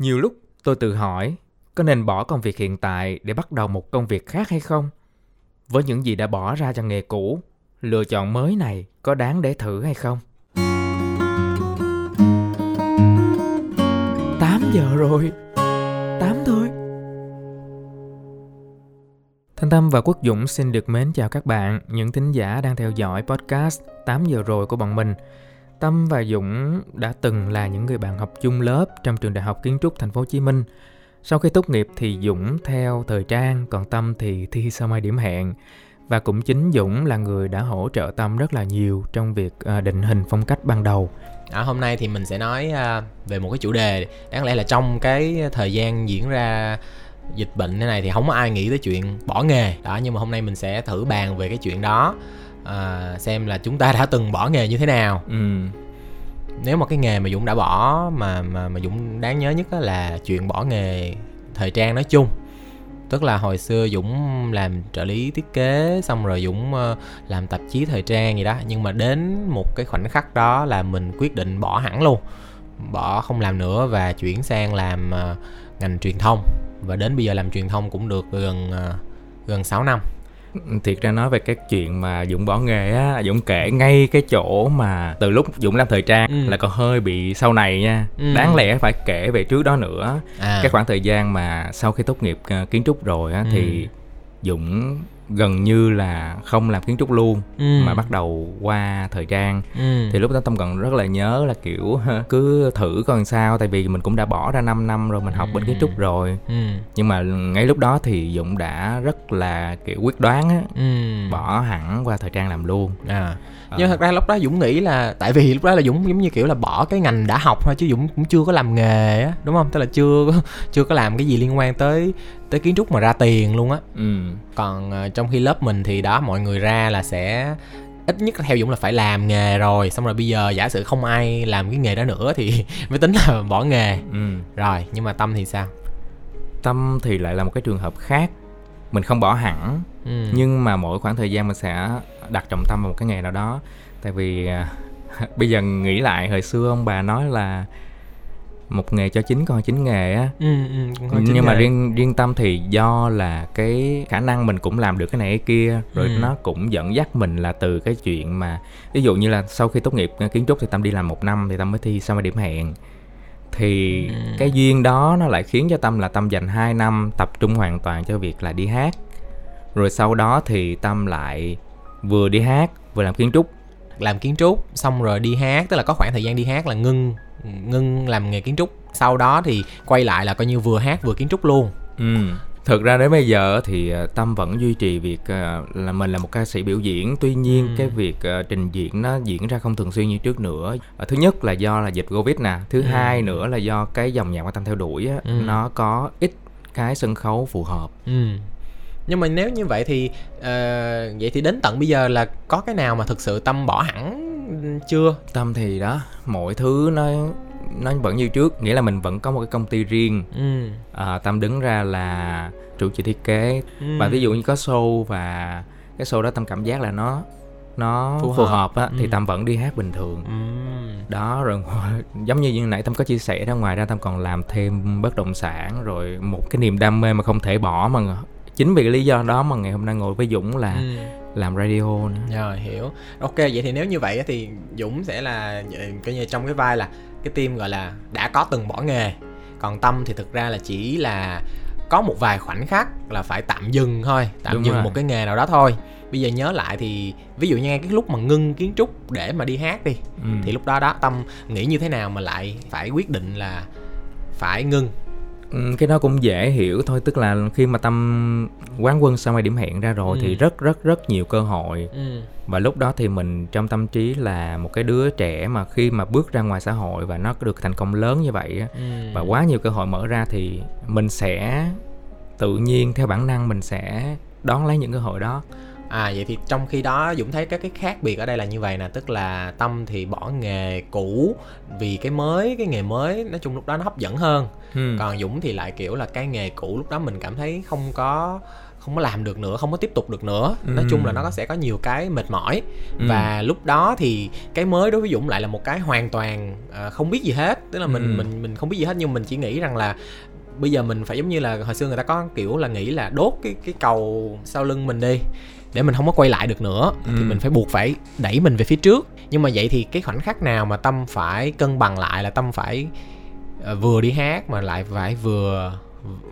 Nhiều lúc tôi tự hỏi, có nên bỏ công việc hiện tại để bắt đầu một công việc khác hay không? Với những gì đã bỏ ra cho nghề cũ, lựa chọn mới này có đáng để thử hay không? 8 giờ rồi, 8 thôi. Thanh Tâm và Quốc Dũng xin được mến chào các bạn, những thính giả đang theo dõi podcast 8 giờ rồi của bọn mình. Tâm và Dũng đã từng là những người bạn học chung lớp trong trường Đại học Kiến trúc Thành phố Hồ Chí Minh. Sau khi tốt nghiệp thì Dũng theo thời trang, còn Tâm thì thi Sao Mai Điểm Hẹn. Và cũng chính Dũng là người đã hỗ trợ Tâm rất là nhiều trong việc định hình phong cách ban đầu. Hôm nay thì mình sẽ nói về một cái chủ đề, đáng lẽ là trong cái thời gian diễn ra dịch bệnh thế này thì không có ai nghĩ tới chuyện bỏ nghề đó, nhưng mà hôm nay mình sẽ thử bàn về cái chuyện đó, xem là chúng ta đã từng bỏ nghề như thế nào. Nếu mà cái nghề mà Dũng đã bỏ mà Dũng đáng nhớ nhất đó là chuyện bỏ nghề thời trang nói chung. Tức là hồi xưa Dũng làm trợ lý thiết kế, xong rồi Dũng làm tạp chí thời trang gì đó. Nhưng mà đến một cái khoảnh khắc đó là mình quyết định bỏ hẳn luôn, bỏ không làm nữa và chuyển sang làm ngành truyền thông. Và đến bây giờ làm truyền thông cũng được gần 6 năm. Thiệt ra nói về cái chuyện mà Dũng bỏ nghề á, Dũng kể ngay cái chỗ mà từ lúc Dũng làm thời trang là còn hơi bị sau này nha. Đáng lẽ phải kể về trước đó nữa. Cái khoảng thời gian mà sau khi tốt nghiệp kiến trúc rồi á, thì Dũng gần như là không làm kiến trúc luôn, mà bắt đầu qua thời trang. Thì lúc đó Tâm còn rất là nhớ là kiểu cứ thử coi sao, tại vì mình cũng đã bỏ ra 5 năm rồi, mình học bên kiến trúc rồi. Nhưng mà ngay lúc đó thì Dũng đã rất là kiểu quyết đoán á, bỏ hẳn qua thời trang làm luôn. Nhưng thật ra lúc đó Dũng nghĩ là, tại vì lúc đó là Dũng giống như kiểu là bỏ cái ngành đã học thôi, chứ Dũng cũng chưa có làm nghề á, đúng không? Tức là chưa có làm cái gì liên quan tới kiến trúc mà ra tiền luôn á. Còn trong khi lớp mình thì đó, mọi người ra là sẽ ít nhất theo Dũng là phải làm nghề rồi, xong rồi bây giờ giả sử không ai làm cái nghề đó nữa thì mới tính là bỏ nghề. Rồi, nhưng mà Tâm thì sao? Tâm thì lại là một cái trường hợp khác. Mình không bỏ hẳn, nhưng mà mỗi khoảng thời gian mình sẽ đặt trọng tâm vào một cái nghề nào đó. Tại vì bây giờ nghĩ lại, hồi xưa ông bà nói là một nghề cho chín con chín nghề á. Nhưng mà riêng Tâm thì do là cái khả năng mình cũng làm được cái này cái kia, rồi nó cũng dẫn dắt mình là từ cái chuyện mà ví dụ như là sau khi tốt nghiệp kiến trúc thì Tâm đi làm một năm thì Tâm mới thi Sao Mai Điểm Hẹn. Thì cái duyên đó nó lại khiến cho Tâm là Tâm dành 2 năm tập trung hoàn toàn cho việc là đi hát. Rồi sau đó thì Tâm lại vừa đi hát vừa làm kiến trúc. Làm kiến trúc xong rồi đi hát, tức là có khoảng thời gian đi hát là ngưng làm nghề kiến trúc. Sau đó thì quay lại là coi như vừa hát vừa kiến trúc luôn. Thực ra đến bây giờ thì Tâm vẫn duy trì việc là mình là một ca sĩ biểu diễn. Tuy nhiên cái việc trình diễn nó diễn ra không thường xuyên như trước nữa. Thứ nhất là do là dịch Covid nè. Thứ hai nữa là do cái dòng nhạc mà Tâm theo đuổi á, nó có ít cái sân khấu phù hợp. Nhưng mà nếu như vậy thì vậy thì đến tận bây giờ là có cái nào mà thực sự Tâm bỏ hẳn chưa? Tâm thì đó, mọi thứ nó vẫn như trước, nghĩa là mình vẫn có một cái công ty riêng. Tâm đứng ra là chủ trì thiết kế, và ví dụ như có show và cái show đó Tâm cảm giác là nó phù hợp á, thì Tâm vẫn đi hát bình thường. Đó, rồi giống như nãy Tâm có chia sẻ ra, ngoài ra Tâm còn làm thêm bất động sản, rồi một cái niềm đam mê mà không thể bỏ, mà chính vì cái lý do đó mà ngày hôm nay ngồi với Dũng là làm radio nữa. Rồi, hiểu. Ok, vậy thì nếu như vậy thì Dũng sẽ là coi như trong cái vai là cái team gọi là đã có từng bỏ nghề. Còn Tâm thì thực ra là chỉ là có một vài khoảnh khắc là phải tạm dừng thôi, tạm dừng một cái nghề nào đó thôi. Bây giờ nhớ lại thì ví dụ như ngay cái lúc mà ngưng kiến trúc để mà đi hát đi, thì lúc đó Tâm nghĩ như thế nào mà lại phải quyết định là phải ngưng? Cái đó cũng dễ hiểu thôi, tức là khi mà Tâm quán quân Sao Mai Điểm Hẹn ra rồi thì rất nhiều cơ hội. Và lúc đó thì mình trong tâm trí là một cái đứa trẻ mà khi mà bước ra ngoài xã hội và nó được thành công lớn như vậy, và quá nhiều cơ hội mở ra thì mình sẽ tự nhiên theo bản năng mình sẽ đón lấy những cơ hội đó. Vậy thì trong khi đó Dũng thấy các cái khác biệt ở đây là như vậy nè. Tức là Tâm thì bỏ nghề cũ vì cái nghề mới nói chung lúc đó nó hấp dẫn hơn. Còn Dũng thì lại kiểu là cái nghề cũ lúc đó mình cảm thấy không có làm được nữa, không có tiếp tục được nữa. Nói chung là nó sẽ có nhiều cái mệt mỏi. Và lúc đó thì cái mới đối với Dũng lại là một cái hoàn toàn không biết gì hết. Tức là mình không biết gì hết, nhưng mình chỉ nghĩ rằng là bây giờ mình phải giống như là hồi xưa người ta có kiểu là nghĩ là đốt cái cầu sau lưng mình đi để mình không có quay lại được nữa. Thì mình phải buộc phải đẩy mình về phía trước. Nhưng mà vậy thì cái khoảnh khắc nào mà Tâm phải cân bằng lại là Tâm phải vừa đi hát mà lại phải vừa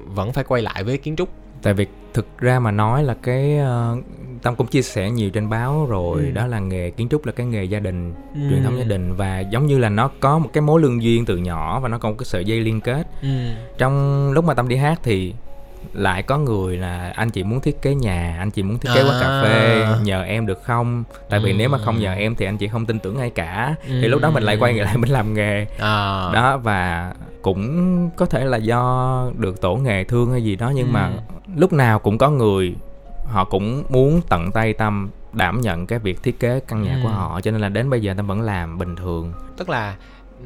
vẫn phải quay lại với kiến trúc? Tại vì thực ra mà nói là cái Tâm cũng chia sẻ nhiều trên báo rồi, đó là nghề kiến trúc là cái nghề gia đình, truyền thống gia đình, và giống như là nó có một cái mối lương duyên từ nhỏ và nó có một cái sợi dây liên kết. Trong lúc mà Tâm đi hát thì lại có người là anh chị muốn thiết kế nhà, anh chị muốn thiết kế quán cà phê, nhờ em được không? Tại vì nếu mà không nhờ em thì anh chị không tin tưởng ai cả. Thì lúc đó mình lại quay lại mình làm nghề. Đó, và cũng có thể là do được tổ nghề thương hay gì đó, nhưng mà lúc nào cũng có người họ cũng muốn tận tay Tâm đảm nhận cái việc thiết kế căn nhà của họ, cho nên là đến bây giờ Tâm vẫn làm bình thường. Tức là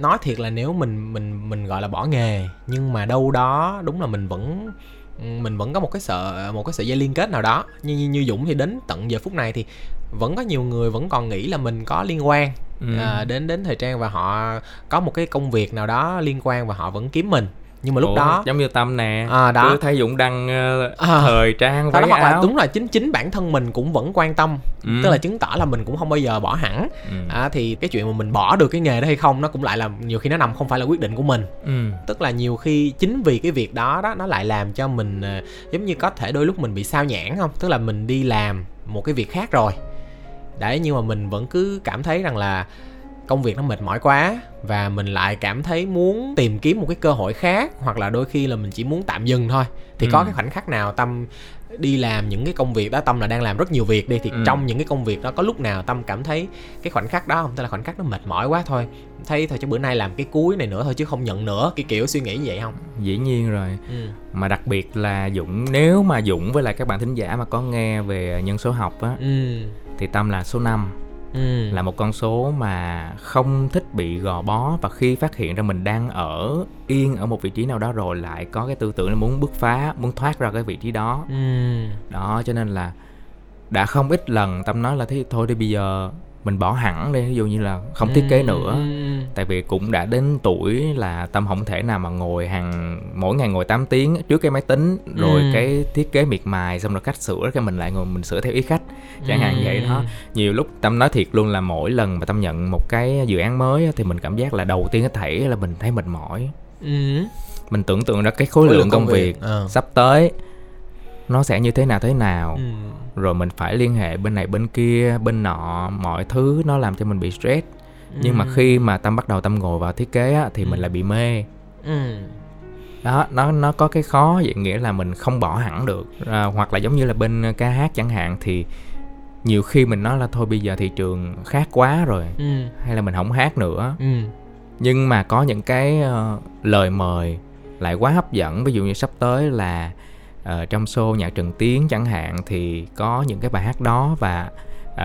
nói thiệt là nếu mình gọi là bỏ nghề, nhưng mà đâu đó đúng là mình vẫn có một cái sợi dây liên kết nào đó. Như Dũng thì đến tận giờ phút này thì vẫn có nhiều người vẫn còn nghĩ là mình có liên quan đến thời trang, và họ có một cái công việc nào đó liên quan và họ vẫn kiếm mình. Nhưng mà lúc đó giống như Tâm nè, tôi thấy Dũng đăng thời trang váy áo. Đúng là chính bản thân mình cũng vẫn quan tâm, tức là chứng tỏ là mình cũng không bao giờ bỏ hẳn. Thì cái chuyện mà mình bỏ được cái nghề đó hay không, nó cũng lại là nhiều khi nó nằm không phải là quyết định của mình. Tức là nhiều khi chính vì cái việc đó nó lại làm cho mình giống như có thể đôi lúc mình bị sao nhãng không? Tức là mình đi làm một cái việc khác rồi đấy, nhưng mà mình vẫn cứ cảm thấy rằng là công việc nó mệt mỏi quá, và mình lại cảm thấy muốn tìm kiếm một cái cơ hội khác, hoặc là đôi khi là mình chỉ muốn tạm dừng thôi. Thì có cái khoảnh khắc nào Tâm đi làm những cái công việc đó, Tâm là đang làm rất nhiều việc đi, thì trong những cái công việc đó có lúc nào Tâm cảm thấy cái khoảnh khắc đó không? Tức là khoảnh khắc nó mệt mỏi quá, thôi chứ bữa nay làm cái cuối này nữa thôi chứ không nhận nữa, cái kiểu suy nghĩ như vậy không? Dĩ nhiên rồi. Mà đặc biệt là Dũng, nếu mà Dũng với lại các bạn thính giả mà có nghe về nhân số học á, thì Tâm là số 5. Là một con số mà không thích bị gò bó, và khi phát hiện ra mình đang ở yên ở một vị trí nào đó rồi lại có cái tư tưởng là muốn bứt phá, muốn thoát ra cái vị trí đó. Đó, cho nên là đã không ít lần Tâm nói là thôi thì bây giờ mình bỏ hẳn đi, ví dụ như là không thiết kế nữa. Tại vì cũng đã đến tuổi là Tâm không thể nào mà ngồi mỗi ngày ngồi 8 tiếng trước cái máy tính, rồi cái thiết kế miệt mài, xong rồi khách sửa cái mình lại ngồi mình sửa theo ý khách, chẳng hạn vậy đó. Nhiều lúc Tâm nói thiệt luôn là mỗi lần mà Tâm nhận một cái dự án mới thì mình cảm giác là đầu tiên cái là mình thấy mệt mỏi. Mình tưởng tượng ra cái khối lượng công việc sắp tới nó sẽ như thế nào. Rồi mình phải liên hệ bên này bên kia bên nọ, mọi thứ nó làm cho mình bị stress. Nhưng mà khi mà Tâm bắt đầu Tâm ngồi vào thiết kế á, thì mình lại bị mê. Đó, nó có cái khó vậy, nghĩa là mình không bỏ hẳn được. Hoặc là giống như là bên ca hát chẳng hạn, thì nhiều khi mình nói là thôi bây giờ thị trường khác quá rồi, hay là mình không hát nữa. Nhưng mà có những cái lời mời lại quá hấp dẫn. Ví dụ như sắp tới là trong show Nhạc Trần Tiến chẳng hạn, thì có những cái bài hát đó, và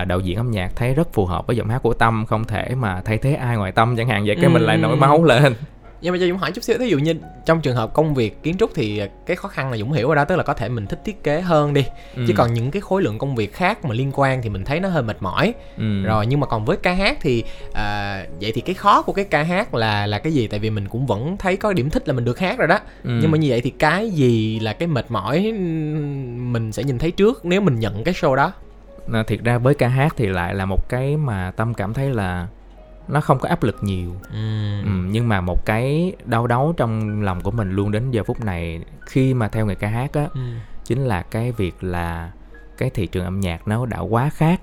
đạo diễn âm nhạc thấy rất phù hợp với giọng hát của Tâm, không thể mà thay thế ai ngoài Tâm chẳng hạn vậy. Cái mình lại nổi máu lên. Nhưng mà cho Dũng hỏi chút xíu, thí dụ như trong trường hợp công việc kiến trúc thì cái khó khăn là Dũng hiểu ở đó, tức là có thể mình thích thiết kế hơn đi, chứ còn những cái khối lượng công việc khác mà liên quan thì mình thấy nó hơi mệt mỏi rồi. Nhưng mà còn với ca hát thì vậy thì cái khó của cái ca hát là cái gì? Tại vì mình cũng vẫn thấy có điểm thích là mình được hát rồi đó, nhưng mà như vậy thì cái gì là cái mệt mỏi mình sẽ nhìn thấy trước nếu mình nhận cái show đó? Thiệt ra với ca hát thì lại là một cái mà Tâm cảm thấy là nó không có áp lực nhiều. Nhưng mà một cái đau đớn trong lòng của mình luôn đến giờ phút này khi mà theo nghề ca hát á, chính là cái việc là cái thị trường âm nhạc nó đã quá khác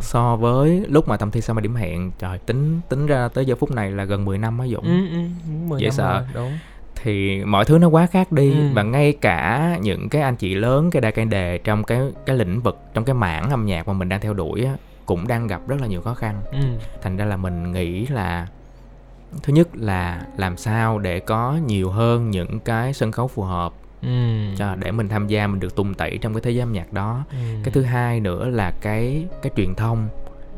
so với lúc mà Tâm thi Sao Mai Điểm Hẹn. Trời, tính ra tới giờ phút này là gần 10 năm á Dũng. 10 dễ năm sợ rồi, đúng. Thì mọi thứ nó quá khác đi, và ngay cả những cái anh chị lớn, cái đa can đề trong cái lĩnh vực, trong cái mảng âm nhạc mà mình đang theo đuổi á, cũng đang gặp rất là nhiều khó khăn. Thành ra là mình nghĩ là thứ nhất là làm sao để có nhiều hơn những cái sân khấu phù hợp, Để mình tham gia, mình được tung tẩy trong cái thế giới âm nhạc đó. Cái thứ hai nữa là cái truyền thông,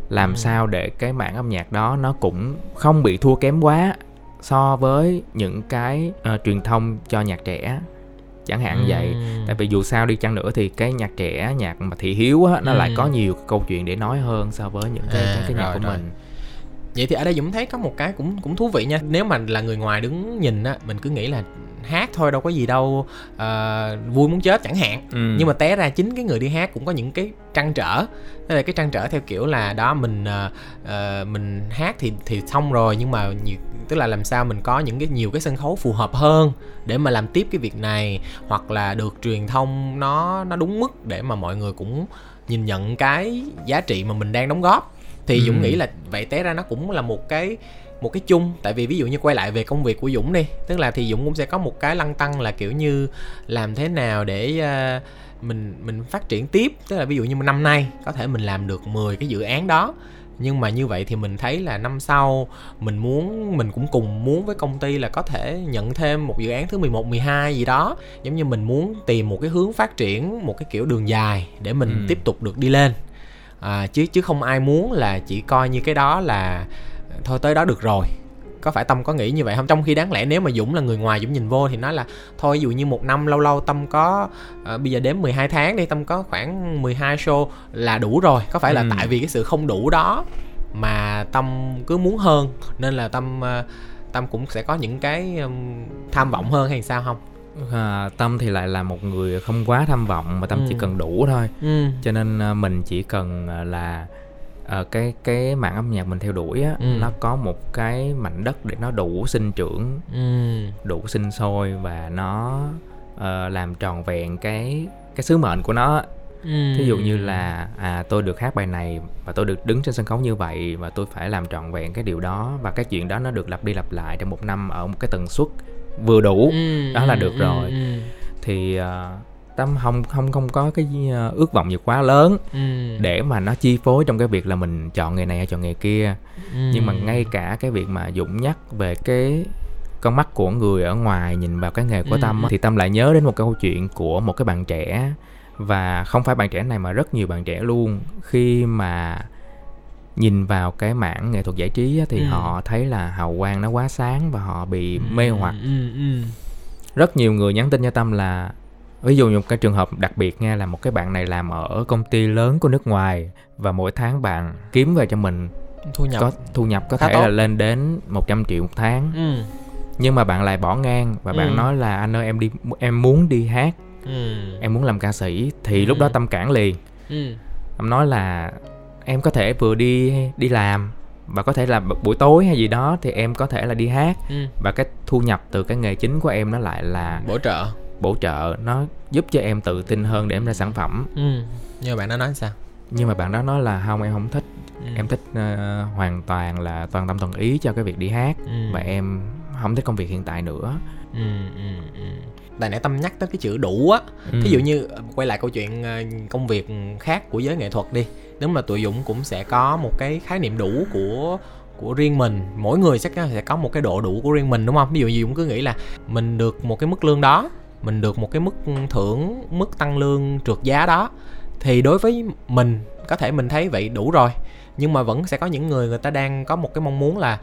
làm sao để cái mảng âm nhạc đó nó cũng không bị thua kém quá so với những cái truyền thông cho nhạc trẻ chẳng hạn vậy. Tại vì dù sao đi chăng nữa thì cái nhạc trẻ, nhạc mà thị hiếu á, nó lại có nhiều câu chuyện để nói hơn so với những cái nhạc của mình. Vậy thì ở đây Dũng thấy có một cái cũng thú vị nha. Nếu mà là người ngoài đứng nhìn á, mình cứ nghĩ là hát thôi đâu có gì đâu, vui muốn chết chẳng hạn. Nhưng mà té ra chính cái người đi hát cũng có những cái trăn trở. Tức là cái trăn trở theo kiểu là đó, mình hát thì xong rồi, nhưng mà tức là làm sao mình có những cái nhiều cái sân khấu phù hợp hơn để mà làm tiếp cái việc này, hoặc là được truyền thông nó đúng mức để mà mọi người cũng nhìn nhận cái giá trị mà mình đang đóng góp. Thì Dũng nghĩ là vậy té ra nó cũng là một cái chung. Tại vì ví dụ như quay lại về công việc của Dũng đi, tức là thì Dũng cũng sẽ có một cái lăn tăn là kiểu như làm thế nào để mình phát triển tiếp. Tức là ví dụ như năm nay có thể mình làm được 10 cái dự án đó, nhưng mà như vậy thì mình thấy là năm sau mình cũng cùng muốn với công ty là có thể nhận thêm một dự án thứ 11, 12 gì đó. Giống như mình muốn tìm một cái hướng phát triển, một cái kiểu đường dài để mình tiếp tục được đi lên. Chứ không ai muốn là chỉ coi như cái đó là thôi tới đó được rồi. Có phải Tâm có nghĩ như vậy không? Trong khi đáng lẽ nếu mà Dũng là người ngoài, Dũng nhìn vô thì nói là thôi ví dụ như một năm lâu lâu Tâm có bây giờ đếm 12 tháng đi, Tâm có khoảng 12 show là đủ rồi. Có phải là tại vì cái sự không đủ đó mà Tâm cứ muốn hơn, nên là Tâm cũng sẽ có những cái tham vọng hơn hay sao không? Tâm thì lại là một người không quá tham vọng, mà Tâm chỉ cần đủ thôi. Cho nên mình chỉ cần là cái mảng âm nhạc mình theo đuổi á, nó có một cái mảnh đất để nó đủ sinh trưởng, đủ sinh sôi, và nó làm tròn vẹn cái sứ mệnh của nó. Thí dụ như là tôi được hát bài này và tôi được đứng trên sân khấu như vậy, và tôi phải làm tròn vẹn cái điều đó, và cái chuyện đó nó được lặp đi lặp lại trong một năm ở một cái tần suất vừa đủ, đó là được rồi. Thì Tâm không có cái ước vọng gì quá lớn để mà nó chi phối trong cái việc là mình chọn nghề này hay chọn nghề kia. Nhưng mà ngay cả cái việc mà Dũng nhắc về cái con mắt của người ở ngoài nhìn vào cái nghề của Tâm thì Tâm lại nhớ đến một cái câu chuyện của một cái bạn trẻ, và không phải bạn trẻ này mà rất nhiều bạn trẻ luôn. Khi mà nhìn vào cái mảng nghệ thuật giải trí á, thì họ thấy là hào quang nó quá sáng và họ bị mê hoặc. Rất nhiều người nhắn tin cho Tâm là, ví dụ một cái trường hợp đặc biệt nha, là một cái bạn này làm ở công ty lớn của nước ngoài, và mỗi tháng bạn kiếm về cho mình thu nhập có thể tốt, là lên đến 100 triệu một tháng. Nhưng mà bạn lại bỏ ngang và bạn nói là anh ơi em muốn đi hát, em muốn làm ca sĩ. Thì lúc đó Tâm cản liền. Tâm nói là em có thể vừa đi làm, và có thể là buổi tối hay gì đó thì em có thể là đi hát, và cái thu nhập từ cái nghề chính của em nó lại là bổ trợ, nó giúp cho em tự tin hơn để em ra sản phẩm. Nhưng mà bạn đó nói sao? Nhưng mà bạn đó nói là không, em không thích. Em thích hoàn toàn là toàn tâm toàn ý cho cái việc đi hát, và em không thích công việc hiện tại nữa. Tại nãy Tâm nhắc tới cái chữ đủ á. Thí dụ như quay lại câu chuyện công việc khác của giới nghệ thuật đi, nếu mà tụi Dũng cũng sẽ có một cái khái niệm đủ của riêng mình. Mỗi người sẽ có một cái độ đủ của riêng mình, đúng không? Ví dụ như Dũng cứ nghĩ là mình được một cái mức lương đó, mình được một cái mức thưởng, mức tăng lương trượt giá đó, thì đối với mình có thể mình thấy vậy đủ rồi. Nhưng mà vẫn sẽ có những người ta đang có một cái mong muốn là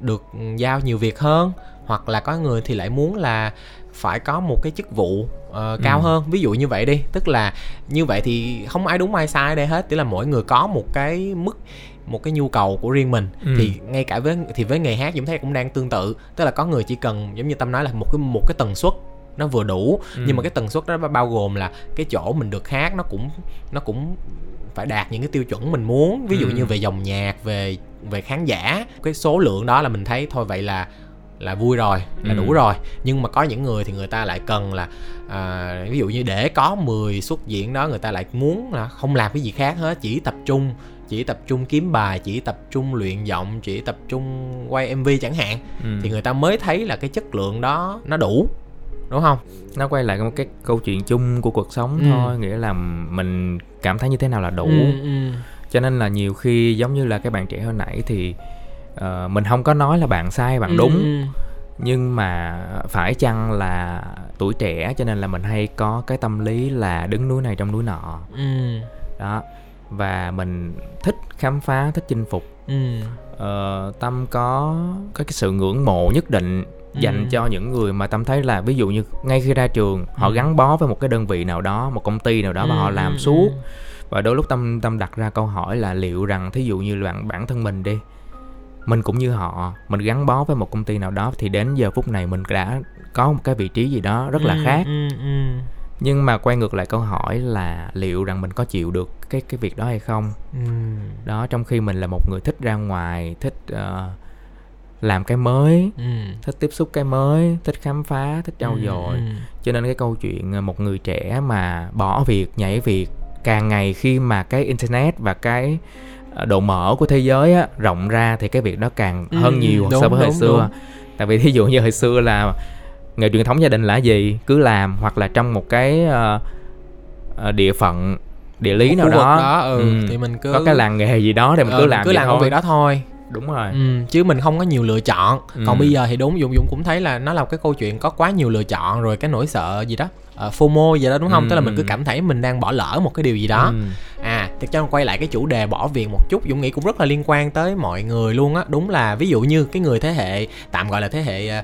được giao nhiều việc hơn, hoặc là có người thì lại muốn là phải có một cái chức vụ cao hơn, ví dụ như vậy đi. Tức là như vậy thì không ai đúng ai sai ở đây hết, tức là mỗi người có một cái mức, một cái nhu cầu của riêng mình. Thì ngay cả với nghề hát Dũng thấy cũng đang tương tự. Tức là có người chỉ cần, giống như Tâm nói, là một cái tần suất nó vừa đủ, nhưng mà cái tần suất đó bao gồm là cái chỗ mình được hát nó cũng phải đạt những cái tiêu chuẩn mình muốn. Ví dụ như về dòng nhạc, về khán giả, cái số lượng đó là mình thấy thôi vậy là vui rồi, là đủ rồi. Nhưng mà có những người thì người ta lại cần là ví dụ như để có 10 xuất diễn đó, người ta lại muốn là không làm cái gì khác hết, chỉ tập trung kiếm bài, chỉ tập trung luyện giọng, chỉ tập trung quay MV chẳng hạn, thì người ta mới thấy là cái chất lượng đó nó đủ, đúng không? Nó quay lại một cái câu chuyện chung của cuộc sống thôi, nghĩa là mình cảm thấy như thế nào là đủ. Cho nên là nhiều khi giống như là cái bạn trẻ hồi nãy thì mình không có nói là bạn sai, bạn đúng, Nhưng mà phải chăng là tuổi trẻ cho nên là mình hay có cái tâm lý là đứng núi này trong núi nọ. Đó. Và mình thích khám phá, thích chinh phục. Tâm có cái sự ngưỡng mộ nhất định dành cho những người mà Tâm thấy là ví dụ như ngay khi ra trường họ gắn bó với một cái đơn vị nào đó, một công ty nào đó và họ làm suốt. Và đôi lúc Tâm đặt ra câu hỏi là liệu rằng thí dụ như bản thân mình đi, mình cũng như họ, mình gắn bó với một công ty nào đó thì đến giờ phút này mình đã có một cái vị trí gì đó rất là khác. Nhưng mà quay ngược lại câu hỏi là liệu rằng mình có chịu được cái việc đó hay không. Đó, trong khi mình là một người thích ra ngoài, thích làm cái mới, thích tiếp xúc cái mới, thích khám phá, thích trau dồi. Cho nên cái câu chuyện một người trẻ mà bỏ việc, nhảy việc càng ngày khi mà cái internet và cái độ mở của thế giới á, rộng ra thì cái việc đó càng hơn nhiều so với hồi xưa. Tại vì thí dụ như hồi xưa là nghề truyền thống gia đình là gì, cứ làm, hoặc là trong một cái địa phận, địa lý nào đó, thì mình cứ có cái làng nghề gì đó thì mình cứ làm, mình cứ làm công việc đó thôi. Đúng rồi. Chứ mình không có nhiều lựa chọn. Còn bây giờ thì đúng, Dũng cũng thấy là nó là một cái câu chuyện có quá nhiều lựa chọn rồi, cái nỗi sợ gì đó, FOMO gì đó, đúng không? Tức là mình cứ cảm thấy mình đang bỏ lỡ một cái điều gì đó. Thực ra quay lại cái chủ đề bỏ việc một chút, Dũng nghĩ cũng rất là liên quan tới mọi người luôn á. Đúng là ví dụ như cái người thế hệ, tạm gọi là thế hệ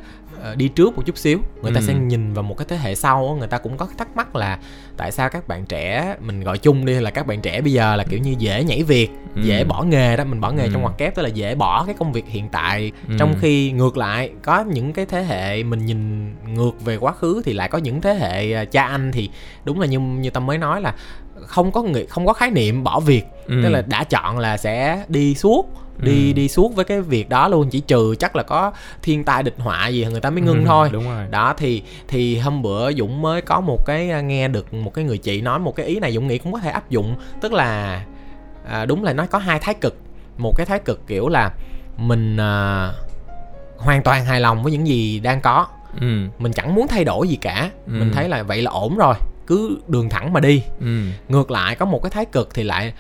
đi trước một chút xíu, người ta sẽ nhìn vào một cái thế hệ sau, người ta cũng có thắc mắc là tại sao các bạn trẻ, mình gọi chung đi là các bạn trẻ bây giờ là kiểu như dễ nhảy việc, dễ bỏ nghề đó, mình bỏ nghề trong ngoặc kép tức là dễ bỏ cái công việc hiện tại, trong khi ngược lại có những cái thế hệ mình nhìn ngược về quá khứ thì lại có những thế hệ cha anh thì đúng là như Tâm mới nói là không có khái niệm bỏ việc, tức là đã chọn là sẽ đi suốt. Đi suốt với cái việc đó luôn, chỉ trừ chắc là có thiên tai địch họa gì người ta mới ngưng thôi. Đúng rồi. Đó thì hôm bữa Dũng mới có một cái nghe được một cái người chị nói một cái ý này, Dũng nghĩ cũng có thể áp dụng, tức là đúng là nó có hai thái cực, một cái thái cực kiểu là mình hoàn toàn hài lòng với những gì đang có, mình chẳng muốn thay đổi gì cả, mình thấy là vậy là ổn rồi, cứ đường thẳng mà đi. Ngược lại có một cái thái cực thì lại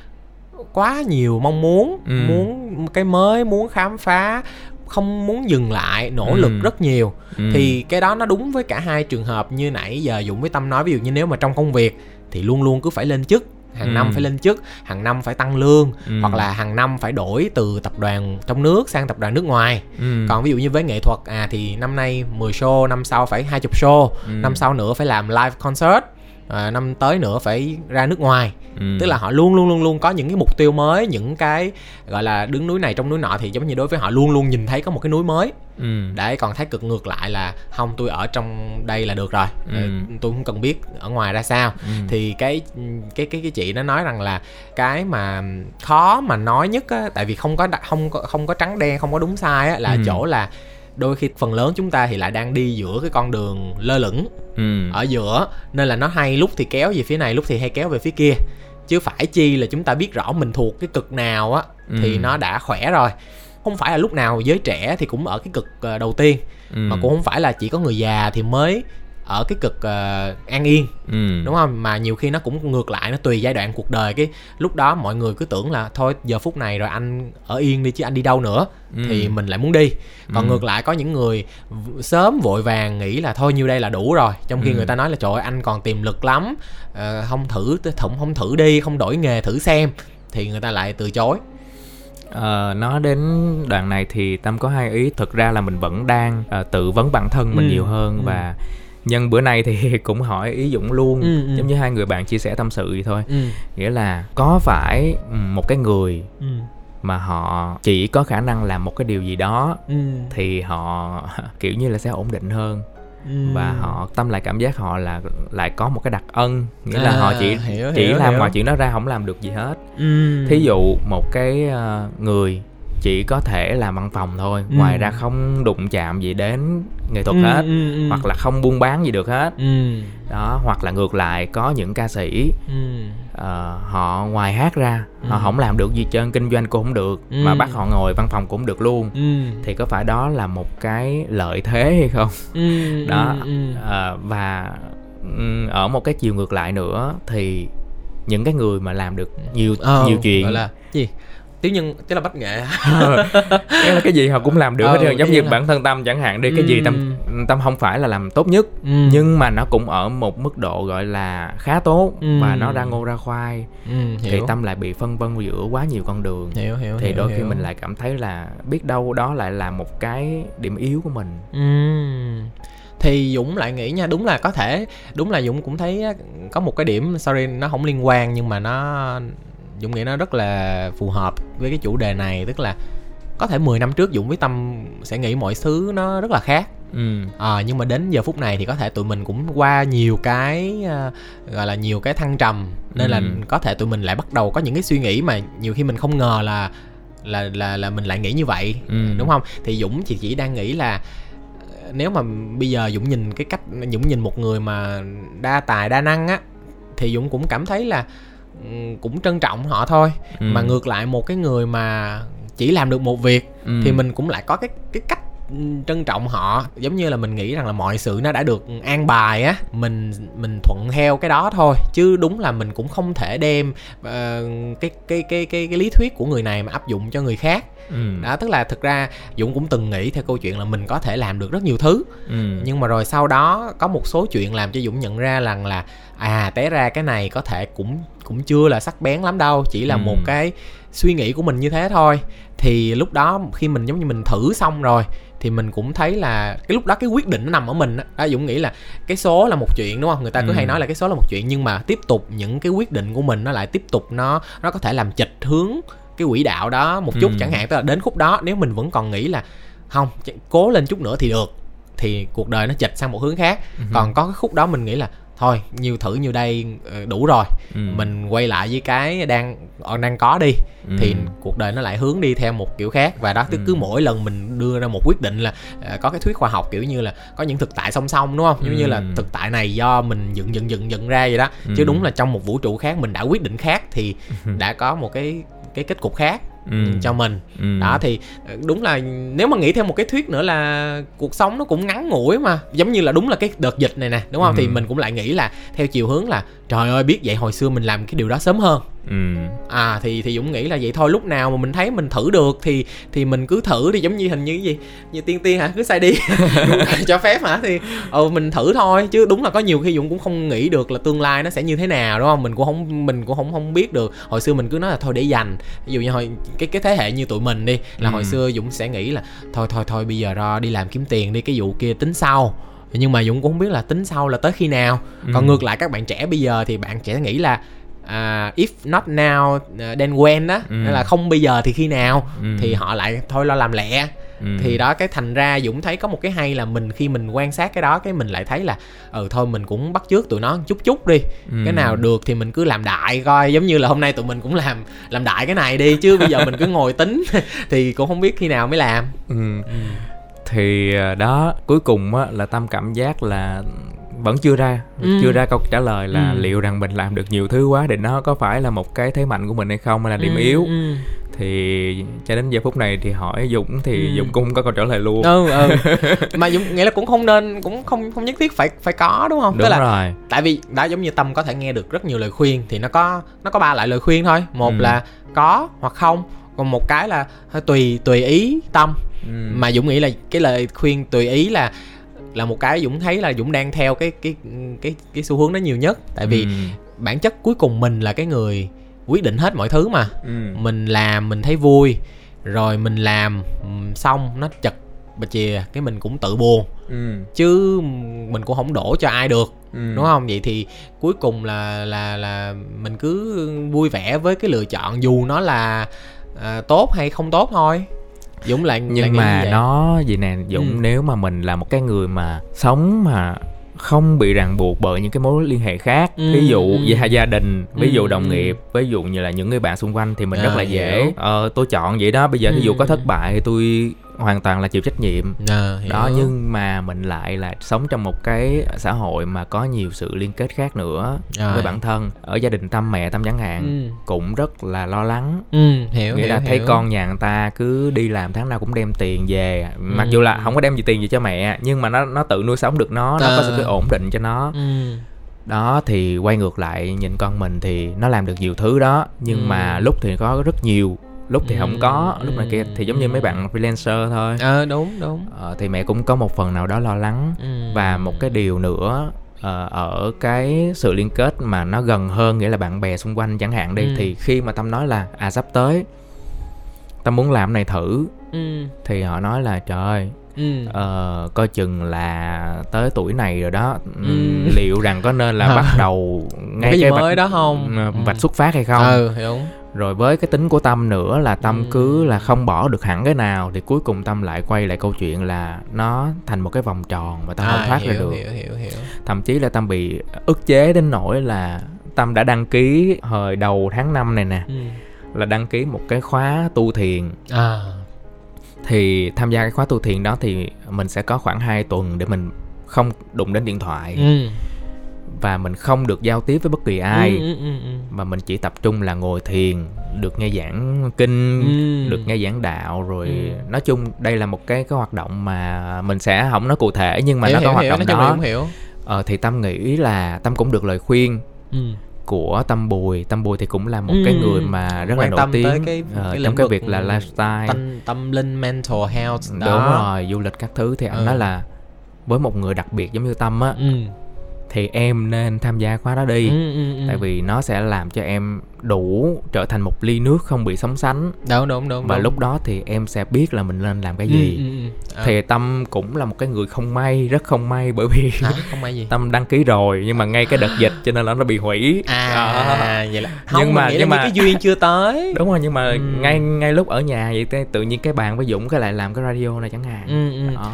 quá nhiều mong muốn, muốn cái mới, muốn khám phá, không muốn dừng lại, nỗ lực rất nhiều. Thì cái đó nó đúng với cả hai trường hợp như nãy giờ Dũng với Tâm nói. Ví dụ như nếu mà trong công việc thì luôn luôn cứ phải lên chức, hàng năm phải lên chức, hàng năm phải tăng lương, hoặc là hàng năm phải đổi từ tập đoàn trong nước sang tập đoàn nước ngoài. Còn ví dụ như với nghệ thuật thì năm nay 10 show, năm sau phải 20 show, năm sau nữa phải làm live concert, năm tới nữa phải ra nước ngoài. Tức là họ luôn có những cái mục tiêu mới, những cái gọi là đứng núi này trong núi nọ, thì giống như đối với họ luôn luôn nhìn thấy có một cái núi mới. Đấy, còn thái cực ngược lại là không, tôi ở trong đây là được rồi, tôi không cần biết ở ngoài ra sao. Thì cái chị nó nói rằng là cái mà khó mà nói nhất á, tại vì không có trắng đen, không có đúng sai á, là chỗ là đôi khi phần lớn chúng ta thì lại đang đi giữa cái con đường lơ lửng, ở giữa, nên là nó hay lúc thì kéo về phía này, lúc thì hay kéo về phía kia, chứ phải chi là chúng ta biết rõ mình thuộc cái cực nào á thì nó đã khỏe rồi. Không phải là lúc nào giới trẻ thì cũng ở cái cực đầu tiên, mà cũng không phải là chỉ có người già thì mới ở cái cực an yên, đúng không? Mà nhiều khi nó cũng ngược lại, nó tùy giai đoạn cuộc đời. Cái lúc đó mọi người cứ tưởng là thôi giờ phút này rồi anh ở yên đi chứ anh đi đâu nữa, thì mình lại muốn đi. Còn ngược lại có những người sớm vội vàng nghĩ là thôi nhiêu đây là đủ rồi, trong khi người ta nói là trời ơi anh còn tiềm lực lắm, không thử đi, không đổi nghề thử xem, thì người ta lại từ chối. Nói đến đoạn này thì Tâm có hai ý. Thực ra là mình vẫn đang tự vấn bản thân mình nhiều hơn, và nhân bữa nay thì cũng hỏi ý Dũng luôn, giống như hai người bạn chia sẻ tâm sự gì thôi. Nghĩa là có phải một cái người mà họ chỉ có khả năng làm một cái điều gì đó thì họ kiểu như là sẽ ổn định hơn, và họ Tâm lại cảm giác họ là lại có một cái đặc ân, nghĩa là họ chỉ làm ngoài chuyện đó ra, không làm được gì hết. Thí dụ một cái người chỉ có thể làm văn phòng thôi, ngoài ra không đụng chạm gì đến nghệ thuật hết, hoặc là không buôn bán gì được hết. Đó, hoặc là ngược lại có những ca sĩ họ ngoài hát ra họ không làm được gì trơn, kinh doanh cũng không được, mà bắt họ ngồi văn phòng cũng được luôn. Thì có phải đó là một cái lợi thế hay không? Đó, và ở một cái chiều ngược lại nữa thì những cái người mà làm được nhiều chuyện, gọi là gì? tiếng nhân tức là bách nghệ. Nghĩa là cái gì họ cũng làm được hết trơn, giống như bản thân Tâm chẳng hạn đi, cái gì Tâm không phải là làm tốt nhất nhưng mà nó cũng ở một mức độ gọi là khá tốt và nó ra ngô ra khoai. Thì Tâm lại bị phân vân giữa quá nhiều con đường. Thì đôi khi mình lại cảm thấy là biết đâu đó lại là một cái điểm yếu của mình. Thì Dũng lại nghĩ nha, đúng là có thể, đúng là Dũng cũng thấy có một cái điểm, sorry nó không liên quan nhưng mà nó, Dũng nghĩ nó rất là phù hợp với cái chủ đề này. Tức là có thể 10 năm trước Dũng với Tâm sẽ nghĩ mọi thứ nó rất là khác. Nhưng mà đến giờ phút này thì có thể tụi mình cũng qua nhiều cái gọi là nhiều cái thăng trầm, nên là có thể tụi mình lại bắt đầu có những cái suy nghĩ mà nhiều khi mình không ngờ là mình lại nghĩ như vậy, đúng không? Thì Dũng chỉ đang nghĩ là nếu mà bây giờ Dũng nhìn cái cách, Dũng nhìn một người mà đa tài đa năng á, thì Dũng cũng cảm thấy là cũng trân trọng họ thôi. Mà ngược lại một cái người mà chỉ làm được một việc thì mình cũng lại có cái cách trân trọng họ. Giống như là mình nghĩ rằng là mọi sự nó đã được an bài á, mình thuận theo cái đó thôi, chứ đúng là mình cũng không thể đem cái lý thuyết của người này mà áp dụng cho người khác. Đó, tức là thực ra Dũng cũng từng nghĩ theo câu chuyện là mình có thể làm được rất nhiều thứ, nhưng mà rồi sau đó có một số chuyện làm cho Dũng nhận ra rằng là té ra cái này có thể cũng chưa là sắc bén lắm đâu, chỉ là một cái suy nghĩ của mình như thế thôi. Thì lúc đó khi mình giống như mình thử xong rồi thì mình cũng thấy là cái lúc đó cái quyết định nó nằm ở mình đó. Dũng nghĩ là cái số là một chuyện, đúng không? Người ta cứ hay nói là cái số là một chuyện, nhưng mà tiếp tục những cái quyết định của mình nó lại tiếp tục nó có thể làm chệch hướng cái quỹ đạo đó một chút chẳng hạn. Tức là đến khúc đó nếu mình vẫn còn nghĩ là không, cố lên chút nữa thì được, thì cuộc đời nó chệch sang một hướng khác. Còn có cái khúc đó mình nghĩ là thôi, nhiều thử nhiều đây đủ rồi, mình quay lại với cái đang có đi, thì cuộc đời nó lại hướng đi theo một kiểu khác. Và đó, cứ mỗi lần mình đưa ra một quyết định là có cái thuyết khoa học kiểu như là có những thực tại song song, đúng không? Giống như là thực tại này do mình dựng ra vậy đó, chứ đúng là trong một vũ trụ khác mình đã quyết định khác thì đã có một cái kết cục khác cho mình. Đó, thì đúng là nếu mà nghĩ theo một cái thuyết nữa là cuộc sống nó cũng ngắn ngủi mà, giống như là đúng là cái đợt dịch này nè, đúng không? Thì mình cũng lại nghĩ là theo chiều hướng là trời ơi, biết vậy hồi xưa mình làm cái điều đó sớm hơn. Thì Dũng nghĩ là vậy thôi, lúc nào mà mình thấy mình thử được thì mình cứ thử đi. Giống như hình như cái gì như tiên hả, cứ sai đi cho phép hả, thì mình thử thôi. Chứ đúng là có nhiều khi Dũng cũng không nghĩ được là tương lai nó sẽ như thế nào, đúng không? Mình cũng không biết được. Hồi xưa mình cứ nói là thôi để dành, ví dụ như hồi cái thế hệ như tụi mình đi là hồi xưa Dũng sẽ nghĩ là thôi bây giờ ra đi làm kiếm tiền đi, cái vụ kia tính sau. Nhưng mà Dũng cũng không biết là tính sau là tới khi nào. Còn ngược lại các bạn trẻ bây giờ thì bạn trẻ nghĩ là if not now then when đó, nên là không bây giờ thì khi nào, thì họ lại thôi lo làm lẹ. Thì đó, cái thành ra Dũng thấy có một cái hay là mình khi mình quan sát cái đó, cái mình lại thấy là thôi mình cũng bắt chước tụi nó chút đi, cái nào được thì mình cứ làm đại coi. Giống như là hôm nay tụi mình cũng làm đại cái này đi, chứ bây giờ mình cứ ngồi tính thì cũng không biết khi nào mới làm. Thì đó, cuối cùng á là Tâm cảm giác là vẫn chưa ra câu trả lời là liệu rằng mình làm được nhiều thứ quá thì nó có phải là một cái thế mạnh của mình hay không, hay là điểm yếu. Thì cho đến giờ phút này thì hỏi Dũng thì Dũng cũng không có câu trả lời luôn. Mà Dũng nghĩ là cũng không nên, cũng không nhất thiết phải có, đúng không? Đúng. Tức là rồi, tại vì đã giống như Tâm có thể nghe được rất nhiều lời khuyên, thì nó có ba loại lời khuyên thôi. Một là có hoặc không, còn một cái là tùy ý Tâm. Mà Dũng nghĩ là cái lời khuyên tùy ý là một cái Dũng thấy là Dũng đang theo cái xu hướng đó nhiều nhất. Tại vì bản chất cuối cùng mình là cái người quyết định hết mọi thứ mà. Mình làm mình thấy vui, rồi mình làm xong nó chật bà chìa, cái mình cũng tự buồn, chứ mình cũng không đổ cho ai được, đúng không? Vậy thì cuối cùng là mình cứ vui vẻ với cái lựa chọn, dù nó là tốt hay không tốt thôi. Dũng lại nhưng mà nó gì nè Dũng, nếu mà mình là một cái người mà sống mà không bị ràng buộc bởi những cái mối liên hệ khác, ví dụ về gia đình, ví dụ đồng nghiệp, ví dụ như là những người bạn xung quanh, thì mình rất là dễ tôi chọn vậy đó, bây giờ ví dụ có thất bại thì tôi hoàn toàn là chịu trách nhiệm đó. Nhưng mà mình lại là sống trong một cái xã hội mà có nhiều sự liên kết khác nữa với bản thân. Ở gia đình Tâm, mẹ Tâm chẳng hạn cũng rất là lo lắng, nghĩa là thấy con nhà người ta cứ đi làm tháng nào cũng đem tiền về, mặc dù là không có đem gì tiền về cho mẹ, nhưng mà nó tự nuôi sống được nó có sự cái ổn định cho nó. Đó, thì quay ngược lại nhìn con mình thì nó làm được nhiều thứ đó, nhưng mà lúc thì có rất nhiều lúc thì không có, lúc này kia thì giống như mấy bạn freelancer thôi. Đúng. Thì mẹ cũng có một phần nào đó lo lắng. Và một cái điều nữa, ở cái sự liên kết mà nó gần hơn, nghĩa là bạn bè xung quanh chẳng hạn đi, thì khi mà Tâm nói là sắp tới Tâm muốn làm này thử, thì họ nói là trời ơi, coi chừng là tới tuổi này rồi đó, liệu rằng có nên là bắt đầu ngay cái mới đó không, vạch xuất phát hay không. Hiểu. Rồi với cái tính của Tâm nữa là Tâm cứ là không bỏ được hẳn cái nào, thì cuối cùng Tâm lại quay lại câu chuyện là nó thành một cái vòng tròn mà Tâm không thoát ra được. Hiểu. Thậm chí là Tâm bị ức chế đến nỗi là Tâm đã đăng ký hồi đầu tháng 5 này nè, là đăng ký một cái khóa tu thiền. Thì tham gia cái khóa tu thiền đó thì mình sẽ có khoảng 2 tuần để mình không đụng đến điện thoại, và mình không được giao tiếp với bất kỳ ai, mà mình chỉ tập trung là ngồi thiền, được nghe giảng kinh, được nghe giảng đạo, rồi nói chung đây là một cái hoạt động mà mình sẽ không nói cụ thể, nhưng mà hiểu, nó có hiểu, hoạt động đó. Thì Tâm nghĩ là Tâm cũng được lời khuyên của Tâm Bùi. Tâm Bùi thì cũng là một cái người mà rất quan là nổi tiếng cái trong cái việc là lifestyle, tâm linh, mental health đó. Đúng rồi, du lịch các thứ. Thì anh nói là với một người đặc biệt giống như Tâm á, thì em nên tham gia khóa đó đi. Tại vì nó sẽ làm cho em đủ trở thành một ly nước không bị sóng sánh. Đúng. Và lúc đó thì em sẽ biết là mình nên làm cái gì. Thì Tâm cũng là một cái người không may, rất không may, bởi vì không may gì? Tâm đăng ký rồi nhưng mà ngay cái đợt dịch cho nên là nó bị hủy. Vậy là không, nhưng mà cái duyên chưa tới. Đúng rồi, nhưng mà ngay lúc ở nhà vậy tự nhiên cái bàn với Dũng cái lại làm cái radio này chẳng hạn. Đó.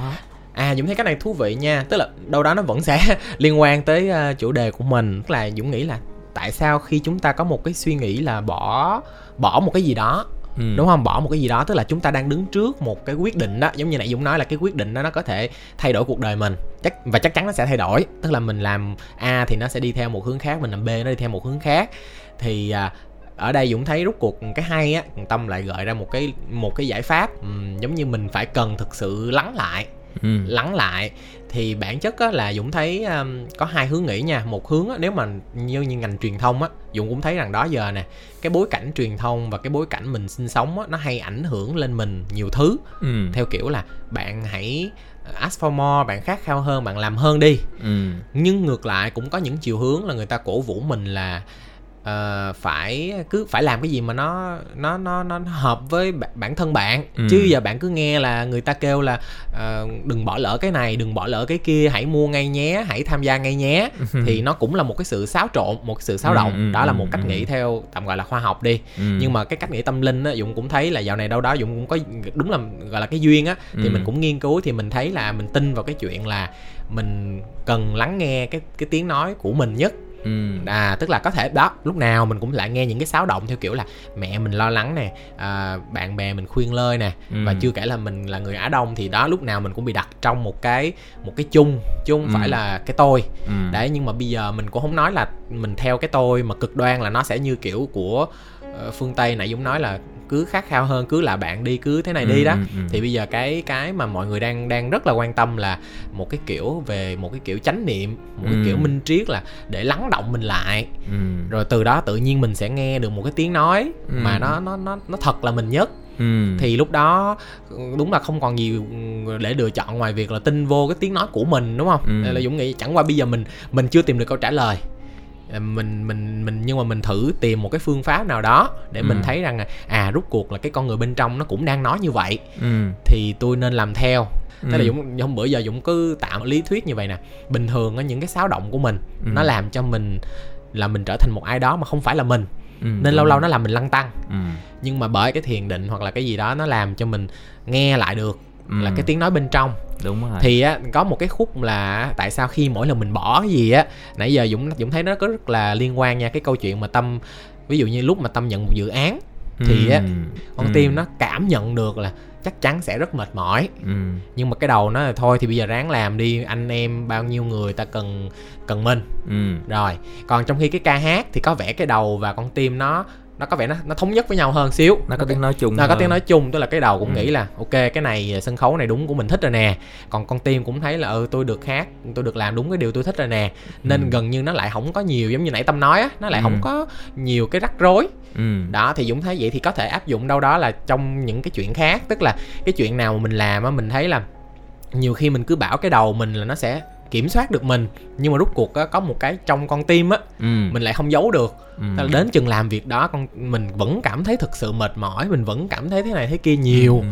Dũng thấy cái này thú vị nha. Tức là đâu đó nó vẫn sẽ liên quan tới chủ đề của mình. Tức là Dũng nghĩ là tại sao khi chúng ta có một cái suy nghĩ là bỏ một cái gì đó, đúng không? Bỏ một cái gì đó, tức là chúng ta đang đứng trước một cái quyết định đó. Giống như nãy Dũng nói là cái quyết định đó nó có thể thay đổi cuộc đời mình, và chắc chắn nó sẽ thay đổi. Tức là mình làm A thì nó sẽ đi theo một hướng khác, mình làm B nó đi theo một hướng khác. Thì ở đây Dũng thấy rút cuộc cái hay á, Tâm lại gợi ra một cái giải pháp. Giống như mình phải cần thực sự lắng lại. Thì bản chất á, là Dũng thấy có hai hướng nghĩ nha. Một hướng á, nếu mà như ngành truyền thông á, Dũng cũng thấy rằng đó giờ nè, cái bối cảnh truyền thông và cái bối cảnh mình sinh sống á, nó hay ảnh hưởng lên mình nhiều thứ. Theo kiểu là bạn hãy ask for more, bạn khát khao hơn, bạn làm hơn đi. Nhưng ngược lại cũng có những chiều hướng là người ta cổ vũ mình là phải làm cái gì mà nó hợp với bản thân bạn. Chứ giờ bạn cứ nghe là người ta kêu là đừng bỏ lỡ cái này, đừng bỏ lỡ cái kia, hãy mua ngay nhé, hãy tham gia ngay nhé. Thì nó cũng là một cái sự xáo trộn, một cái sự xáo động. Đó là một cách nghĩ theo tạm gọi là khoa học đi. Nhưng mà cái cách nghĩ tâm linh á, Dũng cũng thấy là dạo này đâu đó Dũng cũng có, đúng là gọi là cái duyên á, thì mình cũng nghiên cứu, thì mình thấy là mình tin vào cái chuyện là mình cần lắng nghe cái tiếng nói của mình nhất. Tức là có thể đó, lúc nào mình cũng lại nghe những cái xáo động theo kiểu là mẹ mình lo lắng nè, bạn bè mình khuyên lơi nè, và chưa kể là mình là người Á Đông thì đó, lúc nào mình cũng bị đặt trong một cái chung phải là cái tôi. Đấy, nhưng mà bây giờ mình cũng không nói là mình theo cái tôi mà cực đoan là nó sẽ như kiểu của phương Tây nãy Dũng nói là cứ khát khao hơn, cứ là bạn đi, cứ thế này đi đó. Thì bây giờ cái mà mọi người đang rất là quan tâm là một cái kiểu về một cái kiểu chánh niệm, một cái kiểu minh triết, là để lắng động mình lại. Rồi từ đó tự nhiên mình sẽ nghe được một cái tiếng nói mà nó thật là mình nhất. Thì lúc đó đúng là không còn gì để lựa chọn ngoài việc là tin vô cái tiếng nói của mình, đúng không? Nên là Dũng nghĩ chẳng qua bây giờ mình chưa tìm được câu trả lời. Mình nhưng mà mình thử tìm một cái phương pháp nào đó để mình thấy rằng rút cuộc là cái con người bên trong nó cũng đang nói như vậy, thì tôi nên làm theo. Thế là Dũng hôm bữa giờ Dũng cứ tạo lý thuyết như vậy nè. Bình thường á, những cái xáo động của mình nó làm cho mình là mình trở thành một ai đó mà không phải là mình, nên lâu lâu nó làm mình lăn tăn. Nhưng mà bởi cái thiền định hoặc là cái gì đó nó làm cho mình nghe lại được là cái tiếng nói bên trong. Đúng rồi. Thì á, có một cái khúc là tại sao khi mỗi lần mình bỏ cái gì á, nãy giờ Dũng thấy nó có rất là liên quan nha. Cái câu chuyện mà Tâm, ví dụ như lúc mà Tâm nhận một dự án thì á, con tim nó cảm nhận được là chắc chắn sẽ rất mệt mỏi. Nhưng mà cái đầu nó là thôi thì bây giờ ráng làm đi, anh em bao nhiêu người ta cần mình. Rồi còn trong khi cái ca hát thì có vẻ cái đầu và con tim nó nó có vẻ nó thống nhất với nhau hơn xíu, nó có tiếng nói chung, nó có tiếng nói chung, tức là cái đầu cũng nghĩ là ok cái này sân khấu này đúng của mình thích rồi nè, còn con tim cũng thấy là tôi được hát, tôi được làm đúng cái điều tôi thích rồi nè, nên gần như nó lại không có nhiều, giống như nãy Tâm nói á, nó lại không có nhiều cái rắc rối. Đó thì Dũng thấy vậy thì có thể áp dụng đâu đó là trong những cái chuyện khác, tức là cái chuyện nào mà mình làm á, mình thấy là nhiều khi mình cứ bảo cái đầu mình là nó sẽ kiểm soát được mình, nhưng mà rút cuộc á, có một cái trong con tim á, mình lại không giấu được. Đến chừng làm việc đó mình vẫn cảm thấy thực sự mệt mỏi, mình vẫn cảm thấy thế này thế kia nhiều.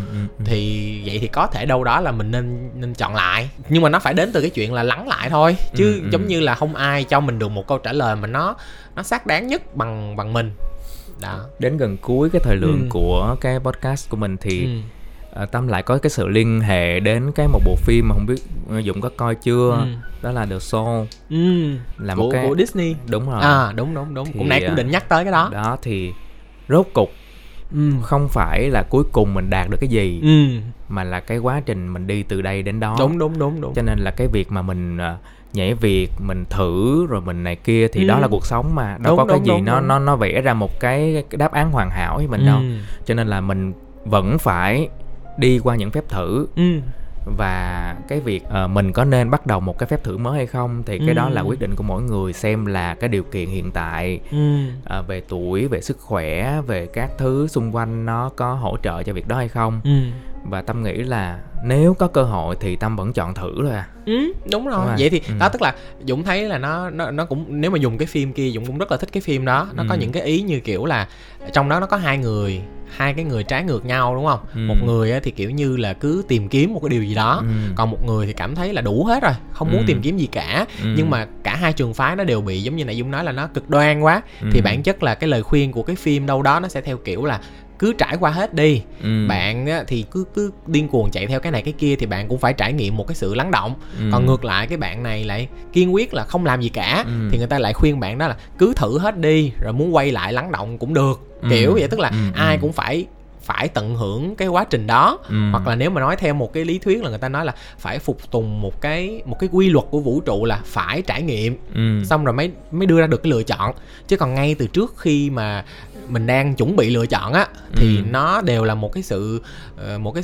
Thì vậy thì có thể đâu đó là mình nên chọn lại, nhưng mà nó phải đến từ cái chuyện là lắng lại thôi, chứ giống như là không ai cho mình được một câu trả lời mà nó xác đáng nhất bằng mình đó. Đến gần cuối cái thời lượng của cái podcast của mình thì Tâm lại có cái sự liên hệ đến cái một bộ phim mà không biết Dũng có coi chưa, đó là The Soul, là một cái của Disney, đúng rồi, đúng thì, cũng nãy cũng định nhắc tới cái đó. Đó thì rốt cục không phải là cuối cùng mình đạt được cái gì, mà là cái quá trình mình đi từ đây đến đó. Đúng. Cho nên là cái việc mà mình nhảy việc, mình thử rồi mình này kia thì đó là cuộc sống mà, đâu nó vẽ ra một cái đáp án hoàn hảo với mình đâu. Cho nên là mình vẫn phải đi qua những phép thử, và cái việc mình có nên bắt đầu một cái phép thử mới hay không thì cái đó là quyết định của mỗi người, xem là cái điều kiện hiện tại về tuổi, về sức khỏe, về các thứ xung quanh nó có hỗ trợ cho việc đó hay không. Và Tâm nghĩ là nếu có cơ hội thì Tâm vẫn chọn thử rồi à. Đúng rồi. Vậy thì đó, tức là Dũng thấy là nó cũng, nếu mà dùng cái phim kia, Dũng cũng rất là thích cái phim đó. Nó có những cái ý như kiểu là trong đó nó có hai cái người trái ngược nhau, đúng không? Một người thì kiểu như là cứ tìm kiếm một cái điều gì đó, còn một người thì cảm thấy là đủ hết rồi, không muốn tìm kiếm gì cả. Nhưng mà cả hai trường phái nó đều bị, giống như nãy Dũng nói là nó cực đoan quá. Thì bản chất là cái lời khuyên của cái phim đâu đó nó sẽ theo kiểu là cứ trải qua hết đi. Bạn thì cứ điên cuồng chạy theo cái này cái kia thì bạn cũng phải trải nghiệm một cái sự lắng động. Còn ngược lại cái bạn này lại kiên quyết là không làm gì cả, thì người ta lại khuyên bạn đó là cứ thử hết đi, rồi muốn quay lại lắng động cũng được. Kiểu vậy, tức là ai cũng phải tận hưởng cái quá trình đó. Hoặc là nếu mà nói theo một cái lý thuyết là người ta nói là phải phục tùng một cái quy luật của vũ trụ là phải trải nghiệm, xong rồi mới đưa ra được cái lựa chọn. Chứ còn ngay từ trước khi mà mình đang chuẩn bị lựa chọn á thì nó đều là một cái sự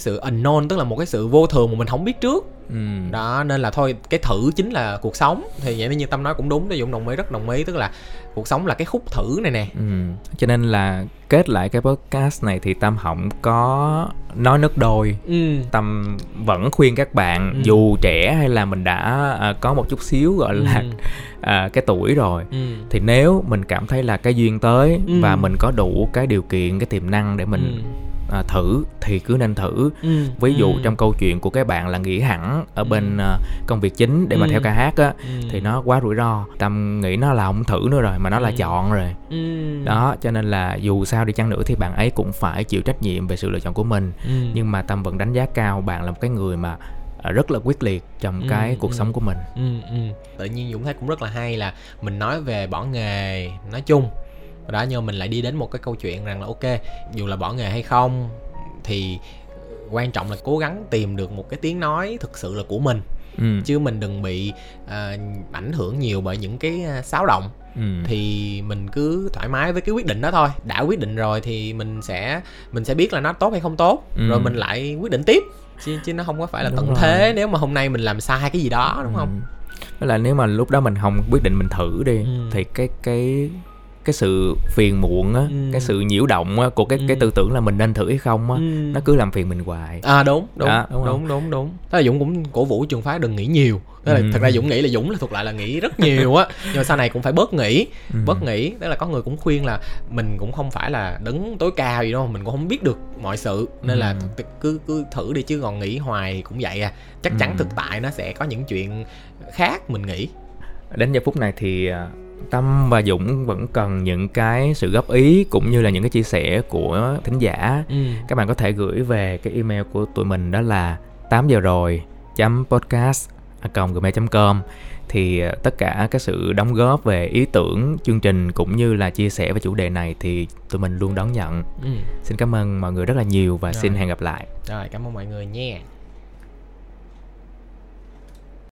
unknown, tức là một cái sự vô thường mà mình không biết trước. Đó, nên là thôi, cái thử chính là cuộc sống. Thì vậy như Tâm nói cũng đúng, Dũng đồng ý, rất đồng ý, tức là cuộc sống là cái khúc thử này nè. Cho nên là kết lại cái podcast này thì Tâm không có nói nước đôi. Tâm vẫn khuyên các bạn, dù trẻ hay là mình đã có một chút xíu gọi là cái tuổi rồi, thì nếu mình cảm thấy là cái duyên tới và mình có đủ cái điều kiện, cái tiềm năng để mình thử thì cứ nên thử. Ví dụ trong câu chuyện của các bạn là nghỉ hẳn ở bên công việc chính để mà theo ca hát á, thì nó quá rủi ro. Tâm nghĩ nó là không thử nữa rồi, mà nó là chọn rồi. Đó, cho nên là dù sao đi chăng nữa thì bạn ấy cũng phải chịu trách nhiệm về sự lựa chọn của mình. Nhưng mà Tâm vẫn đánh giá cao bạn là một cái người mà rất là quyết liệt trong cái cuộc sống của mình. Tự nhiên Dũng thấy cũng rất là hay là mình nói về bỏ nghề nói chung đó, nhưng mình lại đi đến một cái câu chuyện rằng là ok, dù là bỏ nghề hay không thì quan trọng là cố gắng tìm được một cái tiếng nói thực sự là của mình. Chứ mình đừng bị ảnh hưởng nhiều bởi những cái xáo động. Thì mình cứ thoải mái với cái quyết định đó thôi. Đã quyết định rồi thì mình sẽ biết là nó tốt hay không tốt, rồi mình lại quyết định tiếp, chứ nó không có phải là tận thế nếu mà hôm nay mình làm sai cái gì đó, đúng không? Đó là nếu mà lúc đó mình không quyết định mình thử đi thì cái sự phiền muộn á, cái sự nhiễu động á của cái tư tưởng là mình nên thử hay không á, nó cứ làm phiền mình hoài. Đúng. Thế là Dũng cũng cổ vũ trường phái đừng nghĩ nhiều. Tức là thật ra Dũng nghĩ là Dũng là thuộc lại là nghĩ rất nhiều á, nhưng mà sau này cũng phải bớt nghĩ. Tức là có người cũng khuyên là mình cũng không phải là đứng tối cao gì đâu, mình cũng không biết được mọi sự, nên là cứ thử đi, chứ còn nghĩ hoài cũng vậy à. Chắc chắn thực tại nó sẽ có những chuyện khác mình nghĩ. Đến giờ phút này thì Tâm và Dũng vẫn cần những cái sự góp ý cũng như là những cái chia sẻ của thính giả. Các bạn có thể gửi về cái email của tụi mình, đó là 8giờ rồi.podcast@gmail.com. Thì tất cả các sự đóng góp về ý tưởng chương trình cũng như là chia sẻ về chủ đề này thì tụi mình luôn đón nhận. Xin cảm ơn mọi người rất là nhiều và rồi. Xin hẹn gặp lại. Rồi, cảm ơn mọi người nha.